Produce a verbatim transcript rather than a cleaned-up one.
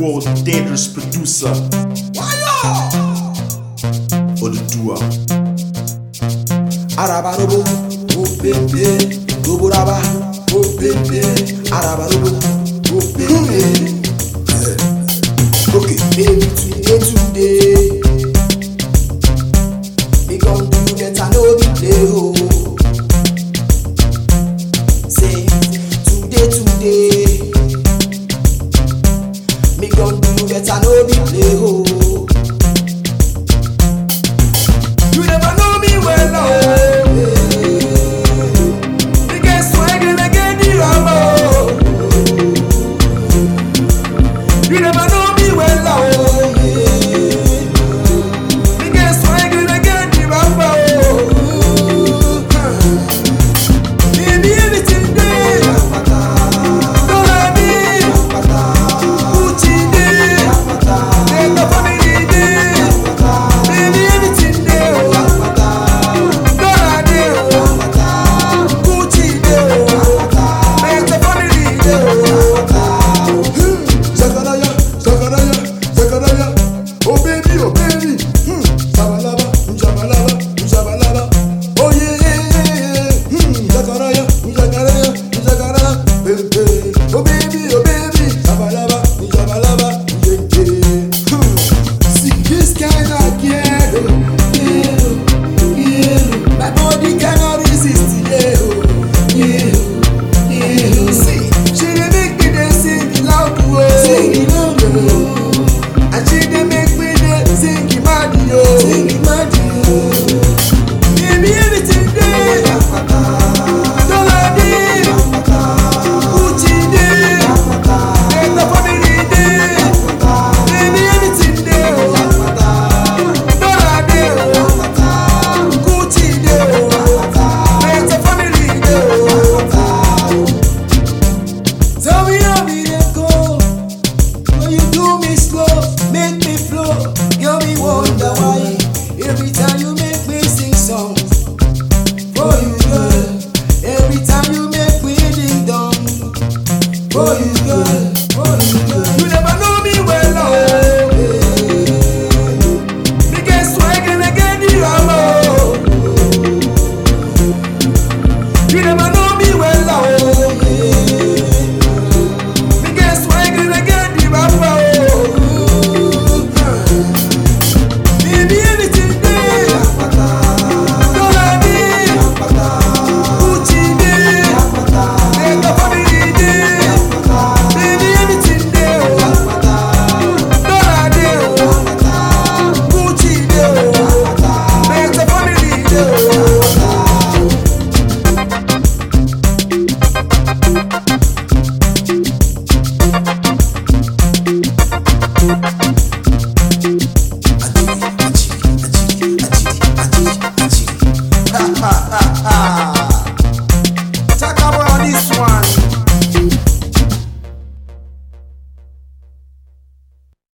Rose, dangerous producer. Why or the doer. Arabarobo, oh baby, Doboraba, oh baby, Arabarobo, oh baby. Okay, baby, today, today, we gon' do that I know the day. Ah, ah, ah.